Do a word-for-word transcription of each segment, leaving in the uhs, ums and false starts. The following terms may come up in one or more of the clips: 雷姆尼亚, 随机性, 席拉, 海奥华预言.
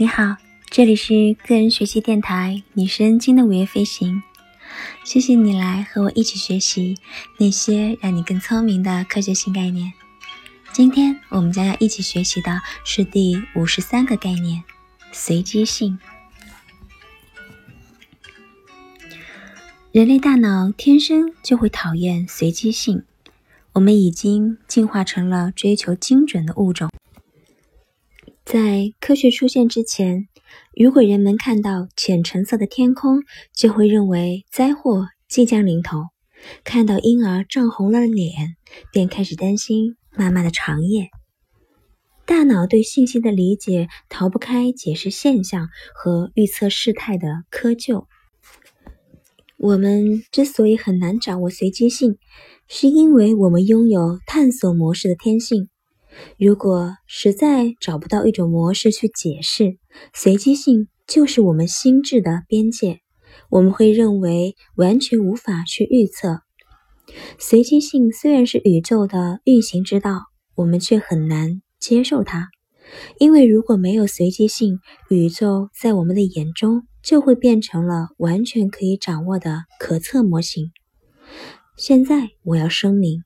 你好，这里是个人学习电台，女生经的午夜飞行。谢谢你来和我一起学习那些让你更聪明的科学性概念。今天我们将要一起学习的是第五十三个概念，随机性。人类大脑天生就会讨厌随机性，我们已经进化成了追求精准的物种。在科学出现之前，如果人们看到浅橙色的天空，就会认为灾祸即将临头；看到婴儿涨红了脸，便开始担心妈妈的长夜。大脑对信息的理解逃不开解释现象和预测事态的窠臼。我们之所以很难掌握随机性，是因为我们拥有探索模式的天性。如果实在找不到一种模式去解释，随机性就是我们心智的边界，我们会认为完全无法去预测。随机性虽然是宇宙的运行之道，我们却很难接受它，因为如果没有随机性，宇宙在我们的眼中就会变成了完全可以掌握的可测模型。现在我要声明，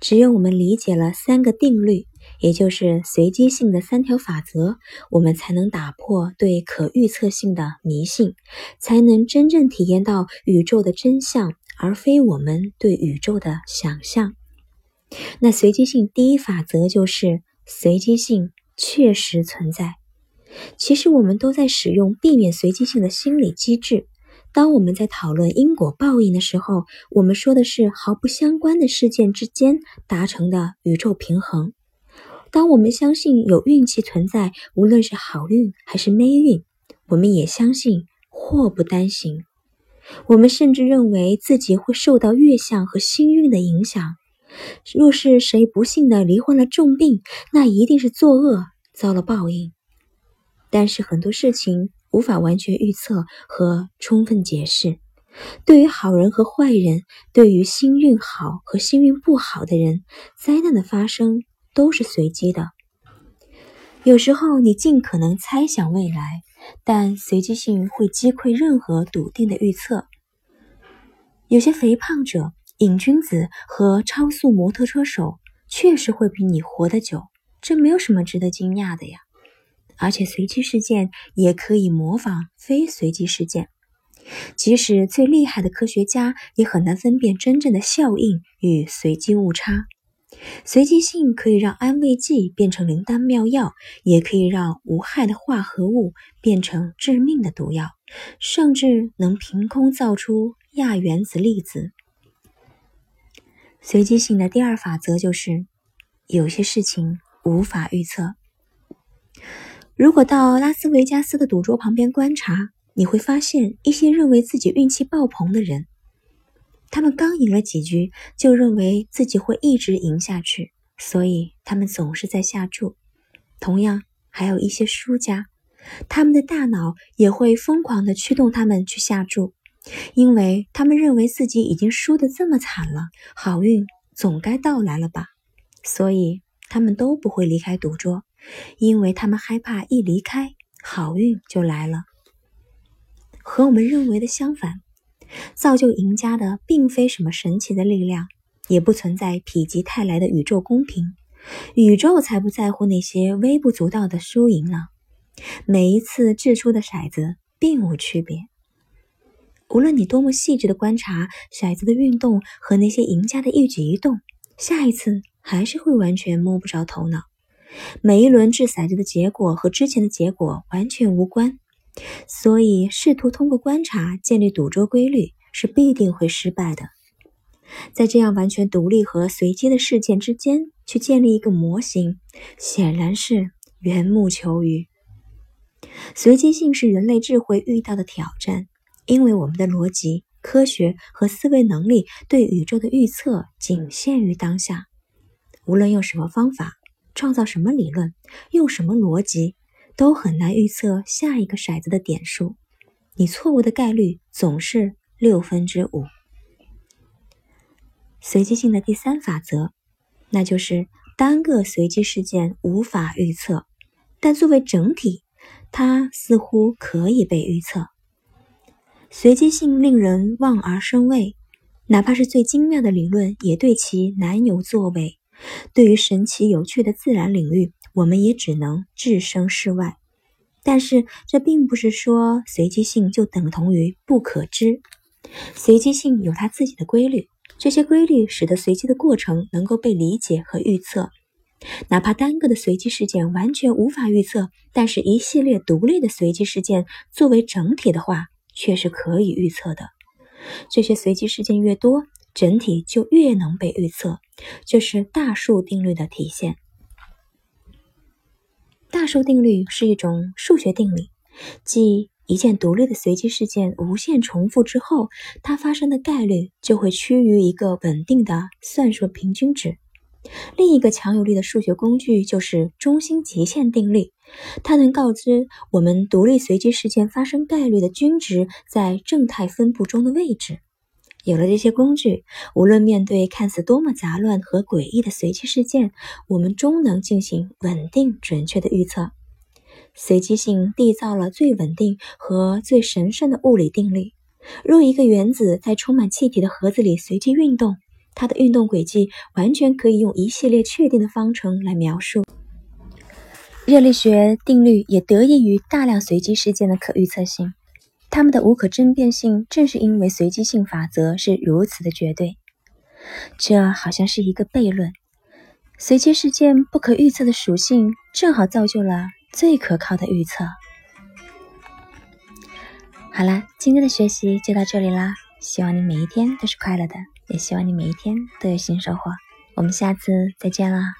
只有我们理解了三个定律，也就是随机性的三条法则，我们才能打破对可预测性的迷信，才能真正体验到宇宙的真相，而非我们对宇宙的想象。那随机性第一法则就是，随机性确实存在。其实我们都在使用避免随机性的心理机制。当我们在讨论因果报应的时候，我们说的是毫不相关的事件之间达成的宇宙平衡。当我们相信有运气存在，无论是好运还是霉运，我们也相信祸不单行。我们甚至认为自己会受到月相和星运的影响。若是谁不幸的罹患了重病，那一定是作恶遭了报应。但是很多事情无法完全预测和充分解释。对于好人和坏人，对于星运好和星运不好的人，灾难的发生都是随机的。有时候你尽可能猜想未来，但随机性会击溃任何笃定的预测。有些肥胖者、瘾君子和超速摩托车手确实会比你活得久，这没有什么值得惊讶的呀。而且随机事件也可以模仿非随机事件，即使最厉害的科学家也很难分辨真正的效应与随机误差。随机性可以让安慰剂变成灵丹妙药，也可以让无害的化合物变成致命的毒药，甚至能凭空造出亚原子粒子。随机性的第二法则就是，有些事情无法预测。如果到拉斯维加斯的赌桌旁边观察，你会发现一些认为自己运气爆棚的人，他们刚赢了几局，就认为自己会一直赢下去，所以他们总是在下注。同样，还有一些输家，他们的大脑也会疯狂地驱动他们去下注，因为他们认为自己已经输得这么惨了，好运总该到来了吧，所以他们都不会离开赌桌。因为他们害怕一离开，好运就来了。和我们认为的相反，造就赢家的并非什么神奇的力量，也不存在否极泰来的宇宙公平。宇宙才不在乎那些微不足道的输赢呢。每一次掷出的骰子并无区别，无论你多么细致的观察骰子的运动和那些赢家的一举一动，下一次还是会完全摸不着头脑。每一轮掷骰子的结果和之前的结果完全无关，所以试图通过观察建立赌桌规律是必定会失败的。在这样完全独立和随机的事件之间去建立一个模型，显然是缘木求鱼。随机性是人类智慧遇到的挑战，因为我们的逻辑、科学和思维能力对宇宙的预测仅限于当下。无论用什么方法，创造什么理论，用什么逻辑，都很难预测下一个骰子的点数。你错误的概率总是六分之五。随机性的第三法则，那就是单个随机事件无法预测，但作为整体，它似乎可以被预测。随机性令人望而生畏，哪怕是最精妙的理论也对其难有作为。对于神奇有趣的自然领域，我们也只能置身事外。但是这并不是说随机性就等同于不可知，随机性有它自己的规律，这些规律使得随机的过程能够被理解和预测。哪怕单个的随机事件完全无法预测，但是一系列独立的随机事件作为整体的话，却是可以预测的。这些随机事件越多，整体就越能被预测，这是大数定律的体现。大数定律是一种数学定理，即一件独立的随机事件无限重复之后，它发生的概率就会趋于一个稳定的算术平均值。另一个强有力的数学工具就是中心极限定律，它能告知我们独立随机事件发生概率的均值在正态分布中的位置。有了这些工具，无论面对看似多么杂乱和诡异的随机事件，我们终能进行稳定准确的预测。随机性缔造了最稳定和最神圣的物理定律。若一个原子在充满气体的盒子里随机运动，它的运动轨迹完全可以用一系列确定的方程来描述。热力学定律也得益于大量随机事件的可预测性，它们的无可争辩性正是因为随机性法则是如此的绝对。这好像是一个悖论，随机事件不可预测的属性正好造就了最可靠的预测。好啦，今天的学习就到这里啦，希望你每一天都是快乐的，也希望你每一天都有新收获。我们下次再见啦。